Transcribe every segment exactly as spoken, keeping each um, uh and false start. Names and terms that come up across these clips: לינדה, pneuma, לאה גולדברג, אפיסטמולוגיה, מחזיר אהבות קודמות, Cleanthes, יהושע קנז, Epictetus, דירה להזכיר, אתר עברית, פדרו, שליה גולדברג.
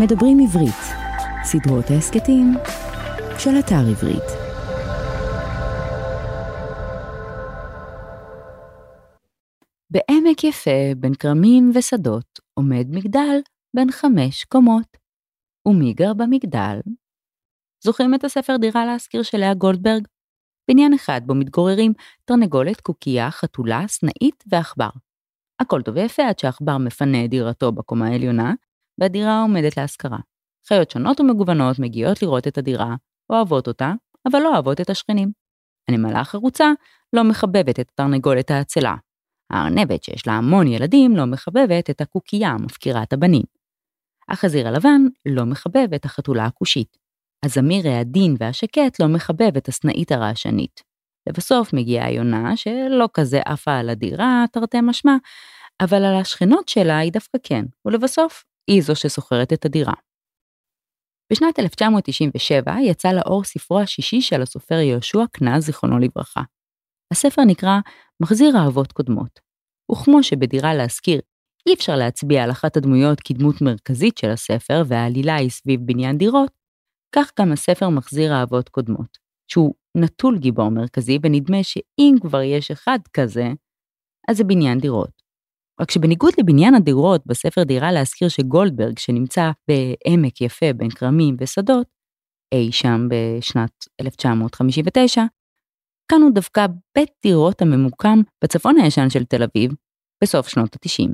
מדברים עברית, סדרות ההסקטים של אתר עברית. בעמק יפה בין קרמים ושדות עומד מגדל בין חמש קומות. ומי גר במגדל? זוכרים את הספר דירה להזכיר של שליה גולדברג? בניין אחד בו מתגוררים תרנגולת, קוקייה, חתולה, סנאית ועכבר. הכל טוב ויפה עד שהעכבר מפנה דירתו בקומה העליונה, והדירה עומדת להשכרה. חיות שונות ומגוונות מגיעות לראות את הדירה, אוהבות אותה, אבל לא אוהבות את השכנים. הנמלה החרוצה לא מחבבת את תרנגולת העצלה. הארנבת שיש לה המון ילדים לא מחבבת את הקוקייה המפקירת הבנים. החזיר הלבן לא מחבב את החתולה הכושית. הזמיר העדין והשקט לא מחבב את הסנאית הרעשנית. לבסוף מגיעה יונה שלא כזה עפה על הדירה, תרתי משמע, אבל על השכנות שלה היא דווקא כן, ולבסוף היא זו שסוחרת את הדירה. בשנת אלף תשע מאות תשעים ושבע יצא לאור ספרו השישי של הסופר יהושע קנז, זיכרונו לברכה. הספר נקרא מחזיר אהבות קודמות, וכמו שבדירה להזכיר אי אפשר להצביע על אחת הדמויות כדמות מרכזית של הספר והעלילה היא סביב בניין דירות, כך גם הספר מחזיר אהבות קודמות, שהוא נטול גיבור מרכזי ונדמה שאם כבר יש אחד כזה, אז זה בניין דירות. רק שבניגוד לבניין הדירות בספר דירה להזכיר שגולדברג שנמצא בעמק יפה בין קרמים ושדות, אי שם בשנת אלף תשע מאות חמישים ותשע, כאן הוא דווקא בית דירות הממוקם בצפון הישן של תל אביב בסוף שנות ה-תשעים.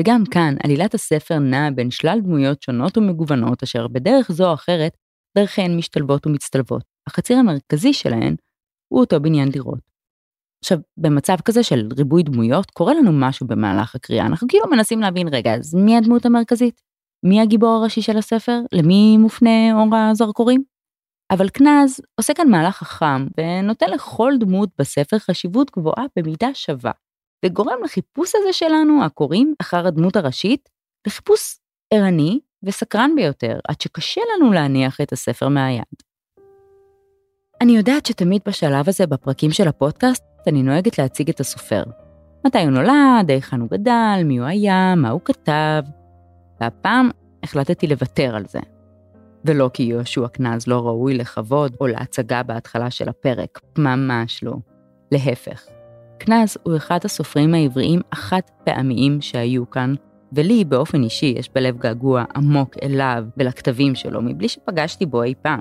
וגם כאן עלילת הספר נעה בין שלל דמויות שונות ומגוונות אשר בדרך זו או אחרת דרכיהן משתלבות ומצטלבות. החציר המרכזי שלהן הוא אותו בניין דירות. עכשיו, במצב כזה של ריבוי דמויות קורה לנו משהו במהלך הקריאה. אנחנו כאילו מנסים להבין רגע, אז מי הדמות המרכזית? מי הגיבור הראשי של הספר? למי מופנה אור הזרקורים? אבל קנז עושה כאן מהלך חכם ונותן לכל דמות בספר חשיבות גבוהה במידה שווה, וגורם לחיפוש הזה שלנו, הקוראים, אחר הדמות הראשית, לחיפוש ערני וסקרן ביותר, עד שקשה לנו להניח את הספר מהיד. אני יודעת שתמיד בשלב הזה בפרקים של הפודקאסט אני נוהגת להציג את הסופר. מתי הוא נולד, איך הוא גדל, מי הוא היה, מה הוא כתב, והפעם החלטתי לוותר על זה. ולא כי יהושע קנז לא ראוי לכבוד או להצגה בהתחלה של הפרק, ממש לא. להפך, קנז הוא אחד הסופרים העבריים החד פעמיים שהיו כאן, ולי באופן אישי יש בלב געגוע עמוק אליו ולכתבים שלו, מבלי שפגשתי בו אי פעם.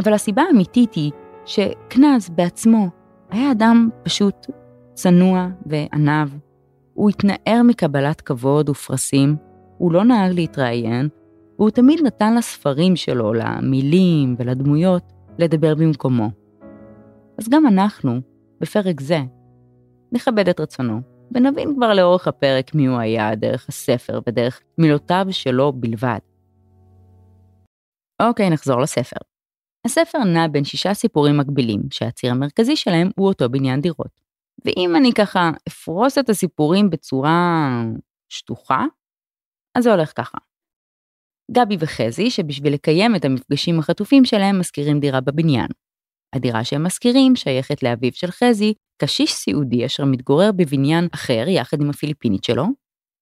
אבל הסיבה האמיתית היא שקנז בעצמו היה אדם פשוט צנוע וענב. הוא התנער מקבלת כבוד ופרסים, הוא לא נהג להתראיין, והוא תמיד נתן לספרים שלו, למילים ולדמויות, לדבר במקומו. אז גם אנחנו, בפרק זה, נכבד את רצונו, ונבין כבר לאורך הפרק מי הוא היה, דרך הספר ודרך מילותיו שלו בלבד. אוקיי, נחזור לספר. הספר נע בין שישה סיפורים מקבילים, שהציר המרכזי שלהם הוא אותו בניין דירות. ואם אני ככה אפרוס את הסיפורים בצורה שטוחה, אז זה הולך ככה. גבי וחזי, שבשביל לקיים את המפגשים החטופים שלהם, מזכירים דירה בבניין. הדירה שהם מזכירים שייכת לאביו של חזי, קשיש סיעודי אשר מתגורר בבניין אחר יחד עם הפיליפינית שלו.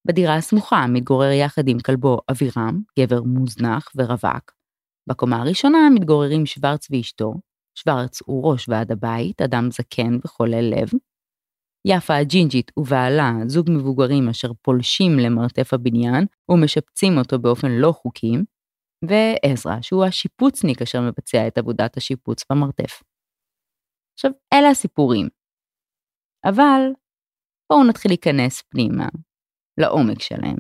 בדירה הסמוכה מתגורר יחד עם כלבו אבירם, גבר מוזנח ורווק. בקומה הראשונה מתגוררים שוורץ ואשתו. שוורץ הוא ראש ועד הבית, אדם זקן וחולה לב. יפה הג'ינג'ית ובעלה, זוג מבוגרים אשר פולשים למרתף הבניין ומשפצים אותו באופן לא חוקים, ועזרא, שהוא השיפוצניק אשר מבצע את עבודת השיפוץ במרתף. עכשיו, אלה הסיפורים. אבל בואו נתחיל להיכנס פנימה, לעומק שלהם.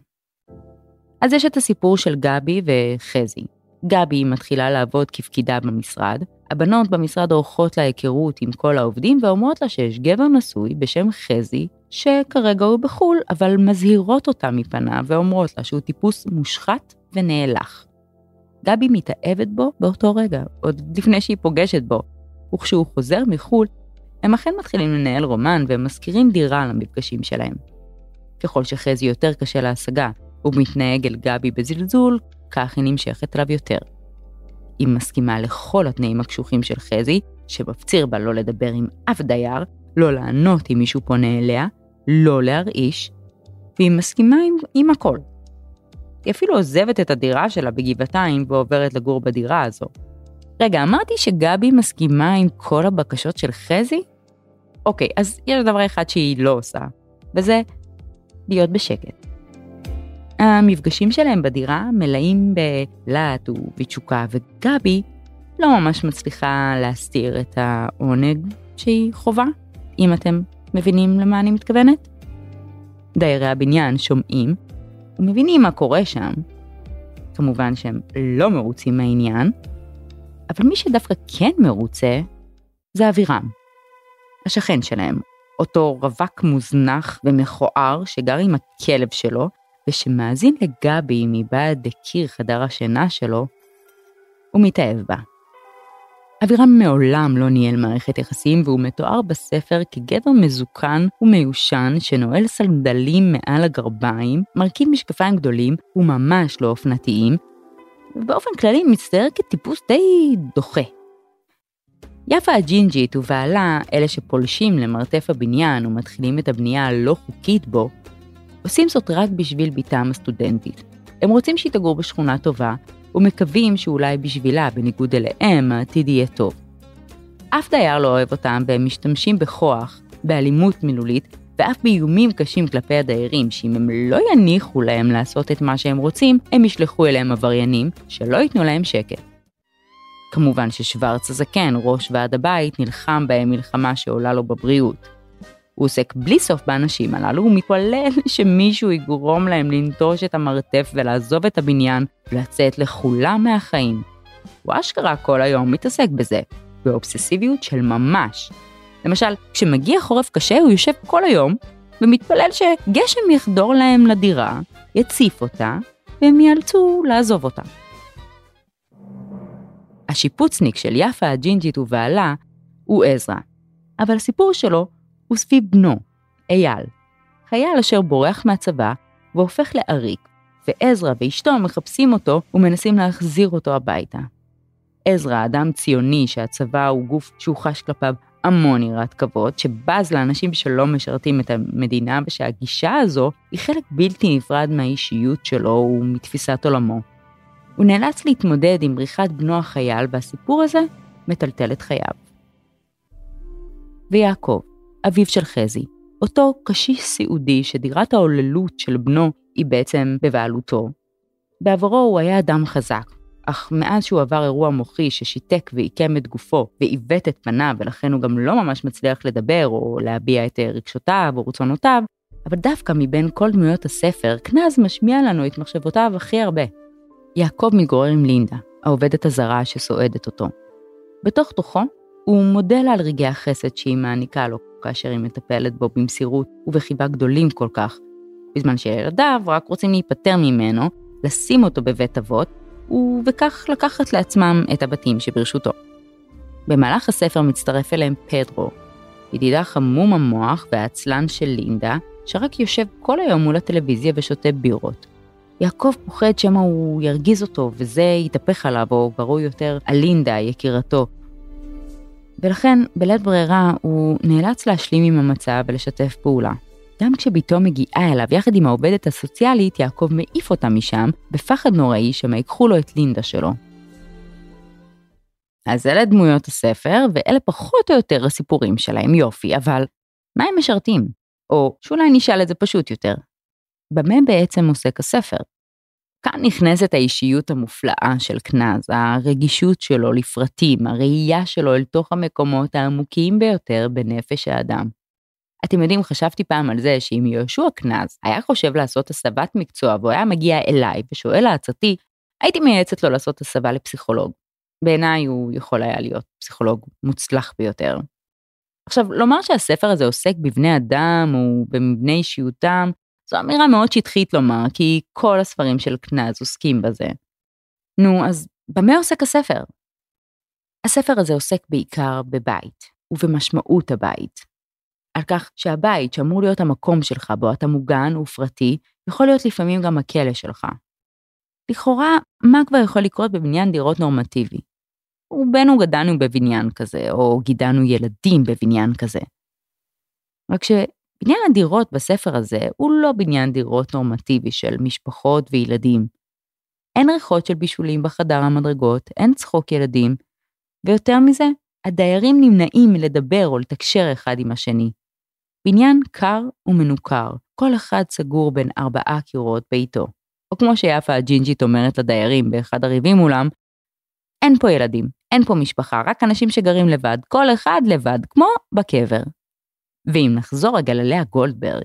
אז יש את הסיפור של גבי וחזי. גבי מתחילה לעבוד כפקידה במשרד, הבנות במשרד עורכות לה היכרות עם כל העובדים, ואומרות לה שיש גבר נשוי בשם חזי, שכרגע הוא בחול, אבל מזהירות אותה מפניו, ואומרות לה שהוא טיפוס מושחת ונאלח. גבי מתאהבת בו באותו רגע, עוד לפני שהיא פוגשת בו, וכשהוא חוזר מחול, הם אכן מתחילים לנהל רומן, והם מזכירים דירה על המפגשים שלהם. ככל שחזי יותר קשה להשגה, הוא מתנהג אל גבי בזלזול, כך היא נמשכת אליו יותר. היא מסכימה לכל התנאים הקשוחים של חזי, שמפציר בה לא לדבר עם אף דייר, לא לענות אם מישהו פונה אליה, לא להרעיש, והיא מסכימה עם, עם הכל. היא אפילו עוזבת את הדירה שלה בגבעתיים ועוברת לגור בדירה הזו. רגע, אמרתי שגבי מסכימה עם כל הבקשות של חזי? אוקיי, אז יש דבר אחד שהיא לא עושה, וזה להיות בשקט. המפגשים שלהם בדירה מלאים בלהט ובתשוקה, וגבי לא ממש מצליחה להסתיר את העונג שהיא חובה, אם אתם מבינים למה אני מתכוונת. דיירי הבניין שומעים ומבינים מה קורה שם. כמובן שהם לא מרוצים מהעניין, אבל מי שדווקא כן מרוצה זה אבירם, השכן שלהם, אותו רווק מוזנח ומכוער שגר עם הכלב שלו, ושמאזין לגבי מבעד הקיר חדר השינה שלו, הוא מתאהב בה. אבירם מעולם לא ניהל מערכת יחסים, והוא מתואר בספר כגבר מזוקן ומיושן שנועל סנדלים מעל הגרביים, מרכיב משקפיים גדולים וממש לא אופנתיים, ובאופן כללי מצטייר כטיפוס די דוחה. יפה הג'ינג'ית ובעלה, אלה שפולשים למרתף הבניין ומתחילים את הבנייה הלא חוקית בו, עושים זאת רק בשביל ביתם הסטודנטית. הם רוצים שהיא תגור בשכונה טובה, ומקווים שאולי בשבילה, בניגוד אליהם, העתיד יהיה טוב. אף דייר לא אוהב אותם, והם משתמשים בכוח, באלימות מילולית, ואף באיומים קשים כלפי הדיירים, שאם הם לא יניחו להם לעשות את מה שהם רוצים, הם ישלחו אליהם עבריינים, שלא ייתנו להם שקל. כמובן ששוורץ הזקן, ראש ועד הבית, נלחם בהם מלחמה שעולה לו בבריאות. הוא עוסק בלי סוף באנשים הללו, הוא מתפלל שמישהו יגרום להם לנטוש את המרתף ולעזוב את הבניין ולצאת לכולה מהחיים. הוא אשכרה כל היום מתעסק בזה, באובססיביות של ממש. למשל, כשמגיע חורף קשה הוא יושב כל היום ומתפלל שגשם יחדור להם לדירה, יציף אותה והם יאלצו לעזוב אותה. השיפוצניק של יפה הג'ינג'ית ובעלה הוא עזרא, אבל הסיפור שלו הוא סביב בנו, אייל, חייל אשר בורח מהצבא והופך לעריק, ועזרא ואשתו מחפשים אותו ומנסים להחזיר אותו הביתה. עזרא, אדם ציוני שהצבא הוא גוף שהוא חש כלפיו המון יראת כבוד, שבז לאנשים שלא משרתים את המדינה, ושהגישה הזו היא חלק בלתי נפרד מהאישיות שלו ומתפיסת עולמו. הוא נאלץ להתמודד עם בריחת בנו החייל, והסיפור הזה מטלטל את חייו. ויעקב, אביו של חזי, אותו קשיש סיעודי שדירת ההוללות של בנו היא בעצם בבעלותו. בעברו הוא היה אדם חזק, אך מאז שהוא עבר אירוע מוחי ששיתק ועיקם את גופו ועיוות את פניו, ולכן הוא גם לא ממש מצליח לדבר או להביע את רגשותיו או רצונותיו, אבל דווקא מבין כל דמויות הספר, קנז משמיע לנו את מחשבותיו הכי הרבה. יעקב מתגורר עם לינדה, העובדת הזרה שסועדת אותו. בתוך תוכו הוא מודה לה על רגעי החסד שהיא מעניקה לו, כאשר היא מטפלת בו במסירות ובחיבה גדולים כל כך. בזמן שילדיו רק רוצים להיפטר ממנו, לשים אותו בבית אבות, ובכך לקחת לעצמם את הבתים שברשותו. במהלך הספר מצטרף אליהם פדרו, ידידה חמום המוח והעצלן של לינדה, שרק יושב כל היום מול הטלוויזיה ושותה בירות. יעקב פוחד שמה הוא ירגיז אותו, וזה יתהפך עליו או גרוע יותר על לינדה, יקירתו, ולכן בלית ברירה הוא נאלץ להשלים עם המצב ולשתף פעולה. גם כשביתו מגיעה אליו יחד עם העובדת הסוציאלית, יעקב מעיף אותה משם בפחד נוראי שמה יקחו לו את לינדה שלו. אז אלה דמויות הספר, ואלה פחות או יותר הסיפורים שלהם. יופי, אבל מה הם משרתים? או שאולי נשאל את זה פשוט יותר, במה בעצם עוסק הספר? כאן נכנסת האישיות המופלאה של קנז, הרגישות שלו לפרטים, הראייה שלו אל תוך המקומות העמוקים ביותר בנפש האדם. אתם יודעים, חשבתי פעם על זה שאם יהושע קנז היה חושב לעשות הסבת מקצוע, והוא היה מגיע אליי ושואל העצתי, הייתי מייעצת לו לעשות הסבה לפסיכולוג. בעיניי הוא יכול היה להיות פסיכולוג מוצלח ביותר. עכשיו, לומר שהספר הזה עוסק בבני אדם ובבני אישיותם, זו אמירה מאוד שטחית לומר, כי כל הספרים של קנז עוסקים בזה. נו, אז במה עוסק הספר? הספר הזה עוסק בעיקר בבית, ובמשמעות הבית. על כך שהבית שאמור להיות המקום שלך, בו אתה מוגן ופרטי, יכול להיות לפעמים גם הכלא שלך. לכאורה, מה כבר יכול לקרות בבניין דירות נורמטיבי? רובנו גדלנו בבניין כזה, או גידלנו ילדים בבניין כזה. רק ש... בניין הדירות בספר הזה הוא לא בניין דירות נורמטיבי של משפחות וילדים. אין ריחות של בישולים בחדר המדרגות, אין צחוק ילדים, ויותר מזה, הדיירים נמנעים מלדבר או לתקשר אחד עם השני. בניין קר ומנוכר, כל אחד סגור בין ארבעה קירות ביתו. או כמו שיפה הג'ינג'ית אומרת לדיירים באחד הריבים מולם, אין פה ילדים, אין פה משפחה, רק אנשים שגרים לבד, כל אחד לבד, כמו בקבר. ואם נחזור רגע ללאה גולדברג,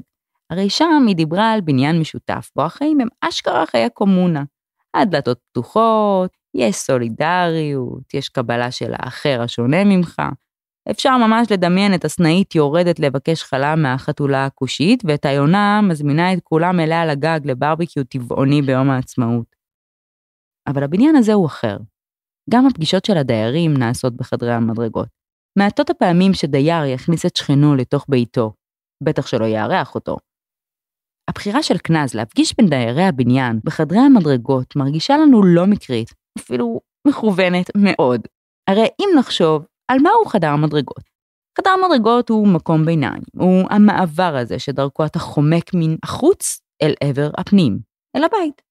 הרי שם היא דיברה על בניין משותף, בו החיים הם אשכרה חיי הקומונה. הדלתות פתוחות, יש סולידריות, יש קבלה של האחר השונה ממך. אפשר ממש לדמיין את הסנאית יורדת לבקש חלה מהחתולה הכושית, ואת היונה מזמינה את כולם אליה לגג לברביקיו טבעוני ביום העצמאות. אבל הבניין הזה הוא אחר. גם הפגישות של הדיירים נעשות בחדרי המדרגות. מעטות הפעמים שדייר יכניס את שכנו לתוך ביתו, בטח שלא יארח אותו. הבחירה של קנז להפגיש בין דיירי הבניין בחדרי המדרגות מרגישה לנו לא מקרית, אפילו מכוונת מאוד. הרי אם נחשוב על מהו חדר המדרגות, חדר המדרגות הוא מקום ביניים, הוא המעבר הזה שדרכו אתה חומק מן החוץ אל עבר הפנים, אל הבית.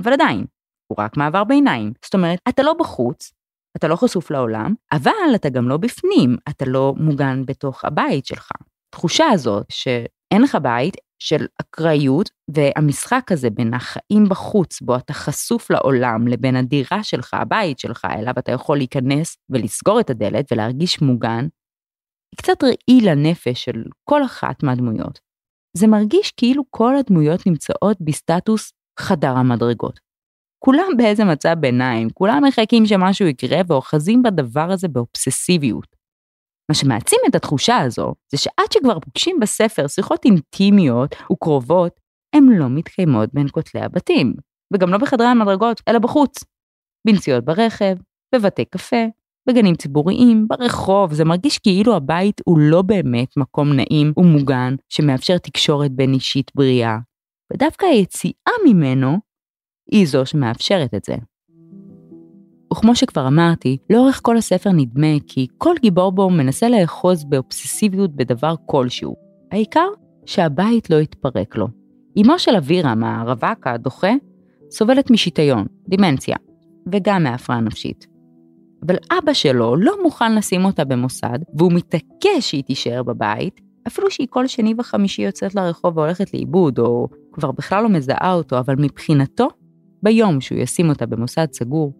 אבל עדיין, הוא רק מעבר ביניים. זאת אומרת, אתה לא בחוץ, אתה לא חשוף לעולם, אבל אתה גם לא בפנים, אתה לא מוגן בתוך הבית שלך. התחושה הזאת שאין לך בית, של אקראיות, והמשחק הזה בין החיים בחוץ, בו אתה חשוף לעולם, לבין הדירה שלך, הבית שלך, אליו אתה יכול להיכנס ולסגור את הדלת ולהרגיש מוגן, היא קצת ראי לנפש של כל אחת מהדמויות. זה מרגיש כאילו כל הדמויות נמצאות בסטטוס חדר המדרגות. כולם באיזה מצב ביניים, כולם מחכים שמשהו יקרה ואוחזים בדבר הזה באובססיביות. מה שמעצים את התחושה הזו, זה שעד שכבר פוגשים בספר שיחות אינטימיות וקרובות, הן לא מתקיימות בין כותלי הבתים, וגם לא בחדרי המדרגות, אלא בחוץ. בנסיעות ברכב, בבתי קפה, בגנים ציבוריים, ברחוב, זה מרגיש כאילו הבית הוא לא באמת מקום נעים ומוגן, שמאפשר תקשורת בין אישית בריאה, ודווקא היציאה ממנו היא זו שמאפשרת את זה. וכמו שכבר אמרתי, לאורך כל הספר נדמה כי כל גיבור בו מנסה לאחוז באובססיביות בדבר כלשהו. העיקר שהבית לא יתפרק לו. אמו של אווירה, מהרווק הדוחה, סובלת משיטיון, דימנציה, וגם מהפרעה נפשית. אבל אבא שלו לא מוכן לשים אותה במוסד, והוא מתעקש שהיא תישאר בבית, אפילו שהיא כל שני וחמישי יוצאת לרחוב והולכת לאיבוד, או כבר בכלל לא מזהה אותו, אבל מבחינתו, ביום שהוא ישים אותה במוסד סגור,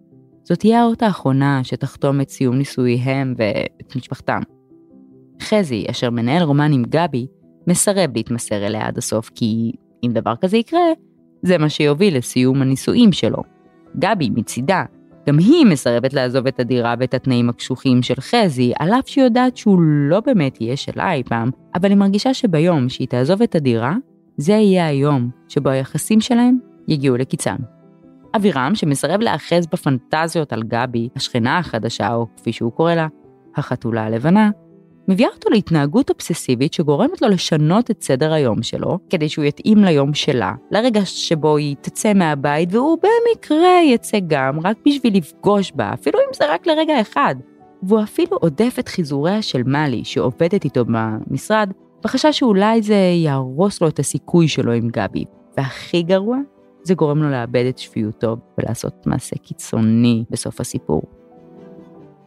זאת תהיה האות האחרונה שתחתום את סיום נישואיהם ואת משפחתם. חזי, אשר מנהל רומן עם גבי, מסרב להתמסר אליה עד הסוף, כי אם דבר כזה יקרה, זה מה שיוביל לסיום הנישואים שלו. גבי, מצידה, גם היא מסרבת לעזוב את הדירה ואת התנאים הקשוחים של חזי, על אף שהיא יודעת שהוא לא באמת יהיה שלה אי פעם, אבל היא מרגישה שביום שהיא תעזוב את הדירה, זה יהיה היום שבו היחסים שלהם יגיעו לקיצם. אבירם, שמסרב לאחז בפנטזיות על גבי, השכנה החדשה, או כפי שהוא קורא לה, החתולה הלבנה, מביאה אותו להתנהגות אובססיבית שגורמת לו לשנות את סדר היום שלו, כדי שהוא יתאים ליום שלה, לרגע שבו היא תצא מהבית, והוא במקרה יצא גם רק בשביל לפגוש בה, אפילו אם זה רק לרגע אחד. והוא אפילו עודף את חיזוריה של מלי, שעובדת איתו במשרד, בחשש שאולי זה יהרוס לו את הסיכוי שלו עם גבי. והכי גרוע, זה גורם לו לאבד את שפיותו ולעשות מעשה קיצוני בסוף הסיפור.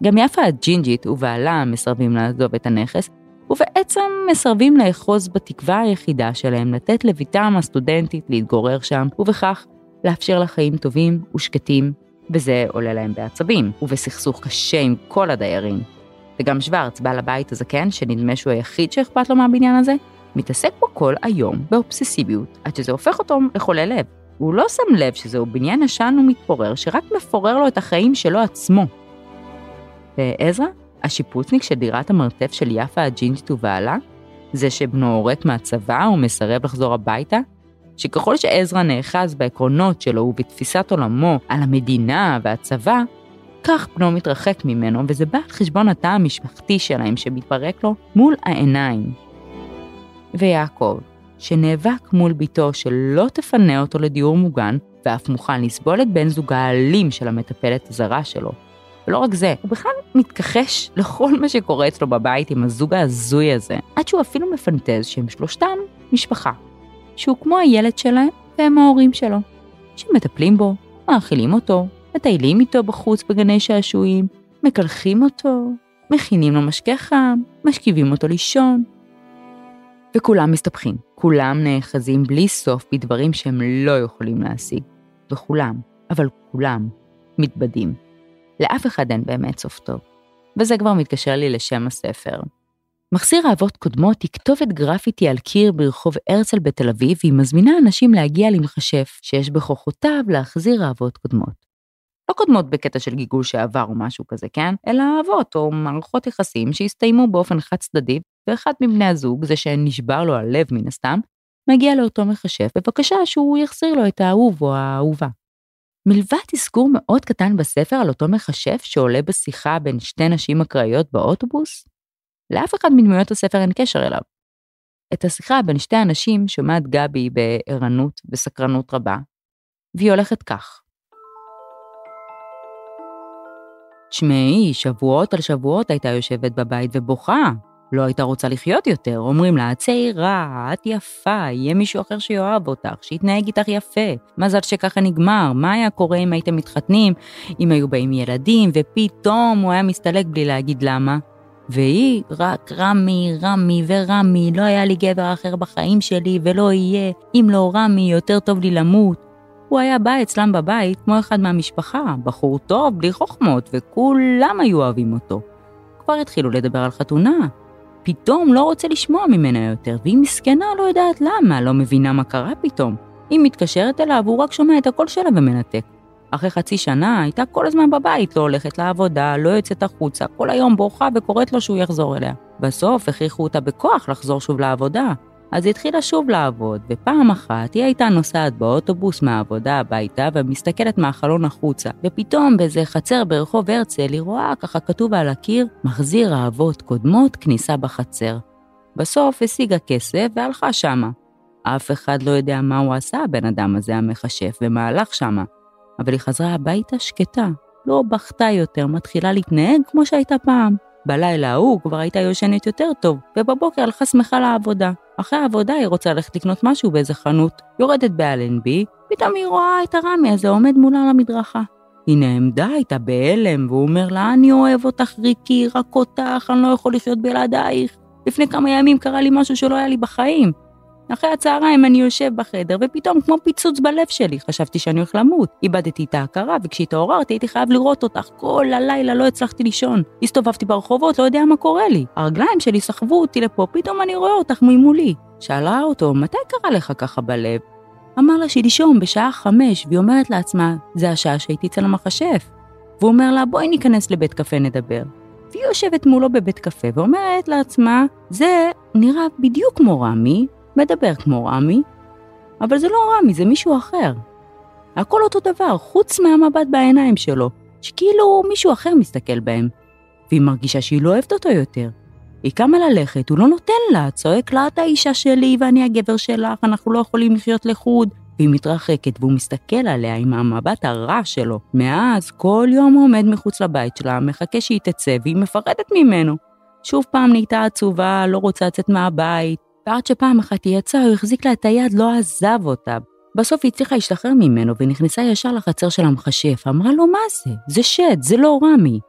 גם יפה הג'ינג'ית ובעלה מסרבים לעזוב את הנכס, ובעצם מסרבים לאחוז בתקווה היחידה שלהם, לתת לביתם הסטודנטית להתגורר שם, ובכך לאפשר לה חיים טובים ושקטים, וזה עולה להם בעצבים, ובסכסוך קשה עם כל הדיירים. וגם שוורץ, בעל הבית הזקן, שנדמה שהוא היחיד שאכפת לו מהבניין הזה, מתעסק בו כל היום באובססיביות, עד שזה הופך אותו לחולה לב. הוא לא שם לב שזהו בניין ישן ומתפורר, שרק מפורר לו את החיים שלו עצמו. ועזרא, השיפוצניק של דירת המרתף של יפה הג'ינג'ית ובעלה, זה שבנו הורט מהצבא ומסרב לחזור הביתה, שככל שעזרא נאחז בעקרונות שלו ובתפיסת עולמו על המדינה והצבא, כך בנו מתרחק ממנו, וזה בא על חשבון התא המשפחתי שלהם שמתפרק לו מול העיניים. ויעקב, שנאבק מול ביתו שלא תפנה אותו לדיור מוגן, ואף מוכן לסבול את בן זוגה האלים של המטפלת הזרה שלו. ולא רק זה, הוא בכלל מתכחש לכל מה שקורה אצלו בבית עם הזוג הזוי הזה, עד שהוא אפילו מפנטז שהם שלושתם משפחה, שהוא כמו הילד שלהם והם ההורים שלו, שמטפלים בו, מאכילים אותו, מטיילים איתו בחוץ בגני שעשועים, מקלחים אותו, מכינים לו משקה חם, משכיבים אותו לישון. וכולם מסתפחים, כולם נאחזים בלי סוף בדברים שהם לא יכולים להשיג. וכולם, אבל כולם, מתבדים. לאף אחד אין באמת סוף טוב. וזה כבר מתקשר לי לשם הספר. מחזיר אהבות קודמות היא כתובת גרפיטי על קיר ברחוב הרצל בתל אביב, והיא מזמינה אנשים להגיע למחשף שיש בכוחותיו להחזיר אהבות קודמות. לא קודמות בקטע של גיגול שעבר או משהו כזה, כן? אלא אהבות או מערכות יחסים שהסתיימו באופן חד צדדי, ואחד מבני הזוג, זה שנשבר לו הלב מן הסתם, מגיע לאותו מחשף בבקשה שהוא יחזיר לו את האהוב או האהובה. מלבד תזכור מאוד קטן בספר על אותו מחשף שעולה בשיחה בין שתי נשים אקראיות באוטובוס, לאף אחד מדמויות הספר אין קשר אליו. את השיחה בין שתי אנשים שומעת גבי בערנות וסקרנות רבה, והיא הולכת כך. שמעי, שבועות על שבועות הייתה יושבת בבית ובוכה. לא הייתה רוצה לחיות יותר. אומרים לה, את צעירה, את יפה, יהיה מישהו אחר שיואב אותך, שיתנהג איתך יפה. מזל שככה נגמר, מה היה קורה אם הייתם מתחתנים, אם היו באים ילדים, ופתאום הוא היה מסתלק בלי להגיד למה. והיא רק רמי, רמי ורמי, לא היה לי גבר אחר בחיים שלי ולא יהיה, אם לא רמי יותר טוב לי למות. הוא היה בא אצלם בבית כמו אחד מהמשפחה, בחור טוב, בלי חוכמות, וכולם היו אוהבים אותו. כבר התחילו לדבר על חתונה. פתאום לא רוצה לשמוע ממנה יותר, והיא מסכנה לא יודעת למה, לא מבינה מה קרה פתאום. היא מתקשרת אליו, הוא רק שומע את הקול שלה ומנתק. אחרי חצי שנה הייתה כל הזמן בבית, לא הולכת לעבודה, לא יוצאת החוצה, כל היום בורחה וקוראת לו שהוא יחזור אליה. בסוף הכריחו אותה בכוח לחזור שוב לעבודה. אז היא התחילה שוב לעבוד, ופעם אחת היא הייתה נוסעת באוטובוס מהעבודה הביתה ומסתכלת מהחלון החוצה, ופתאום באיזה חצר ברחוב הרצל היא רואה ככה כתוב על הקיר, מחזיר אהבות קודמות כניסה בחצר. בסוף השיגה כסף והלכה שמה. אף אחד לא יודע מה הוא עשה הבן אדם הזה המחשף ומהלך שמה, אבל היא חזרה הביתה שקטה, לא בכתה יותר, מתחילה להתנהג כמו שהייתה פעם. בלילה ההוא כבר הייתה יושנת יותר טוב, ובבוקר הלכה שמחה לעבודה. אחרי העבודה היא רוצה ללכת לקנות משהו באיזה חנות, יורדת ב-אל אנד בי, פתאום היא רואה את הרמי הזה עומד מולה על המדרכה. היא נעמדה איתה בהלם, והוא אומר לה, אני אוהב אותך ריקי, רק אותך, אני לא יכול לחיות בלעדייך. לפני כמה ימים קרה לי משהו שלא היה לי בחיים. אחרי הצהריים אני יושב בחדר, ופתאום כמו פיצוץ בלב שלי, חשבתי שאני הולך למות. איבדתי את ההכרה, וכשהתעוררתי הייתי חייב לראות אותך. כל הלילה לא הצלחתי לישון. הסתובבתי ברחובות, לא יודע מה קורה לי. הרגליים שלי סחבו אותי לפה, פתאום אני רואה אותך ממולי. שאלה אותו, מתי קרה לך ככה בלב? אמר לה שלשום בשעה חמש, והיא אומרת לעצמה, זה השעה שהייתי אצל המחשף. והוא אומר לה, בואי ניכנס לבית קפה נדבר. והיא יושבת מולו בבית קפה, ואומרת לעצמה, זה נראה בדיוק כמו רמי. מדבר כמו רמי, אבל זה לא רמי, זה מישהו אחר. הכל אותו דבר, חוץ מהמבט בעיניים שלו, שכאילו מישהו אחר מסתכל בהם. והיא מרגישה שהיא לא אוהבת אותו יותר. היא קמה ללכת, הוא לא נותן לה, צועק לה, את האישה שלי ואני הגבר שלך, אנחנו לא יכולים לחיות לחוד. והיא מתרחקת והוא מסתכל עליה עם המבט הרע שלו. מאז כל יום הוא עומד מחוץ לבית שלה, מחכה שהיא תצא והיא מפרדת ממנו. שוב פעם נהייתה עצובה, לא רוצה לצאת מהבית. ועד שפעם אחת היא יצאה, הוא החזיק לה את היד, לא עזב אותה. בסוף היא הצליחה להשתחרר ממנו, ונכנסה ישר לחצר של המחשף. אמרה לו, מה זה? זה שד, זה לא רמי.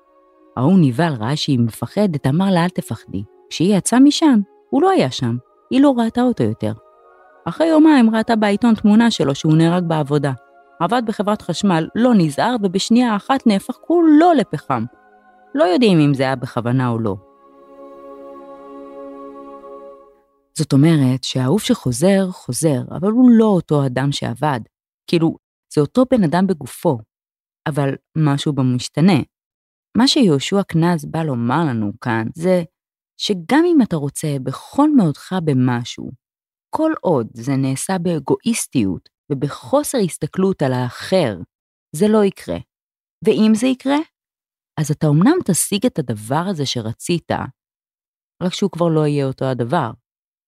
ההוא ניבל ראה שהיא מפחדת, אמר לה, אל תפחדי. כשהיא יצאה משם, הוא לא היה שם. היא לא ראתה אותו יותר. אחרי יומיים ראתה בעיתון תמונה שלו שהוא נהרג בעבודה. עבד בחברת חשמל, לא נזהר, ובשנייה אחת נהפך כולו לפחם. לא יודעים אם זה היה בכוונה או לא. זאת אומרת שהאהוב שחוזר, חוזר, אבל הוא לא אותו אדם שעבד. כאילו, זה אותו בן אדם בגופו, אבל משהו במשתנה. מה שיהושע קנז בא לומר לנו כאן, זה שגם אם אתה רוצה בכל מאודך במשהו, כל עוד זה נעשה באגואיסטיות ובחוסר הסתכלות על האחר, זה לא יקרה. ואם זה יקרה, אז אתה אומנם תשיג את הדבר הזה שרצית, רק שהוא כבר לא יהיה אותו הדבר.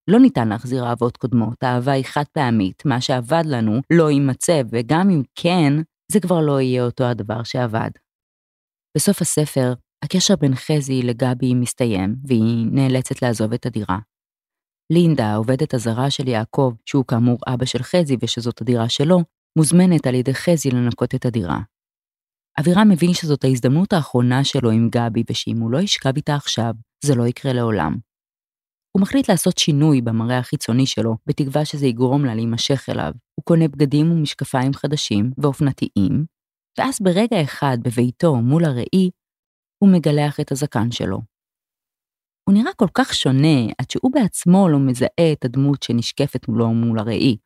לא ניתן להחזיר אהבות קודמות, האהבה היא חד פעמית, מה שעבד לנו לא יימצא, וגם אם כן, זה כבר לא יהיה אותו הדבר שעבד. בסוף הספר, הקשר בין חזי לגבי מסתיים, והיא נאלצת לעזוב את הדירה. לינדה, העובדת הזרה של יעקב, שהוא כאמור אבא של חזי ושזאת הדירה שלו, מוזמנת על ידי חזי לנקות את הדירה. אבירה מבין שזאת ההזדמנות האחרונה שלו עם גבי, ושאם הוא לא ישכב איתה עכשיו, זה לא יקרה לעולם. הוא מחליט לעשות שינוי במראה החיצוני שלו, בתקווה שזה יגרום לה להימשך אליו. הוא קונה בגדים ומשקפיים חדשים ואופנתיים, ואז ברגע אחד בביתו מול הראי, הוא מגלח את הזקן שלו. הוא נראה כל כך שונה, עד שהוא בעצמו לא מזהה את הדמות שנשקפת מולו מול הראי,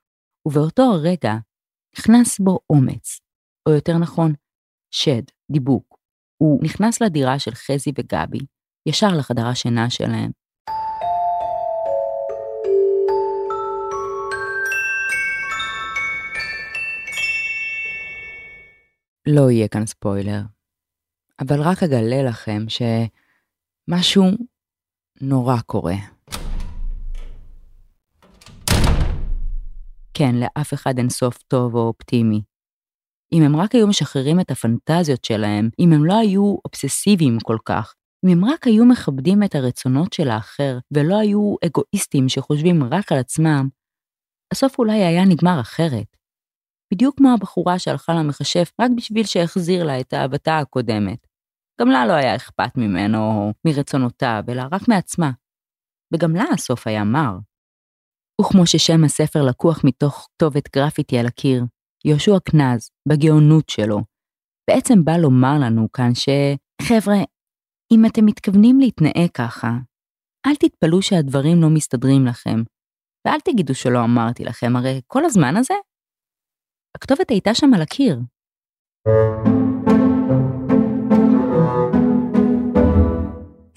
ובאותו הרגע נכנס בו אומץ, או יותר נכון, שד, דיבוק. הוא נכנס לדירה של חזי וגבי, ישר לחדר השינה שלהם. לא יהיה כאן ספוילר, אבל רק אגלה לכם שמשהו נורא קורה. כן, לאף אחד אין סוף טוב או אופטימי. אם הם רק היו משחררים את הפנטזיות שלהם, אם הם לא היו אובססיביים כל כך, אם הם רק היו מכבדים את הרצונות של האחר, ולא היו אגואיסטים שחושבים רק על עצמם, הסוף אולי היה נגמר אחרת. בדיוק כמו הבחורה שהלכה למחשף רק בשביל שהחזיר לה את אהבתה הקודמת. גם לה לא היה אכפת ממנו או מרצונותיו, אלא רק מעצמה. וגם לה הסוף היה מר. וכמו ששם הספר לקוח מתוך כתובת גרפיטי על הקיר, יהושע קנז, בגאונות שלו, בעצם בא לומר לנו כאן ש... חבר'ה, אם אתם מתכוונים להתנהג ככה, אל תתפלו שהדברים לא מסתדרים לכם, ואל תגידו שלא אמרתי לכם, הרי כל הזמן הזה, הכתובת הייתה שם על הקיר.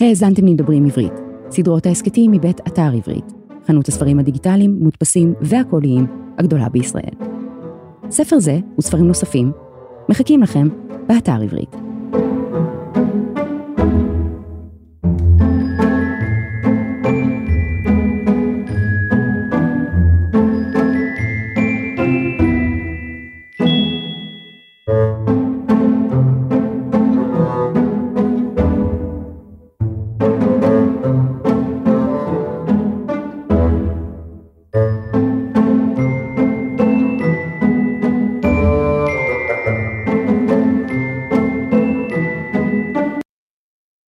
האזנתם לדברים עברית, סדרות העסקתיים מבית אתר עברית, חנות הספרים הדיגיטליים, מודפסים והקוליים הגדולה בישראל. ספר זה וספרים נוספים מחכים לכם באתר עברית.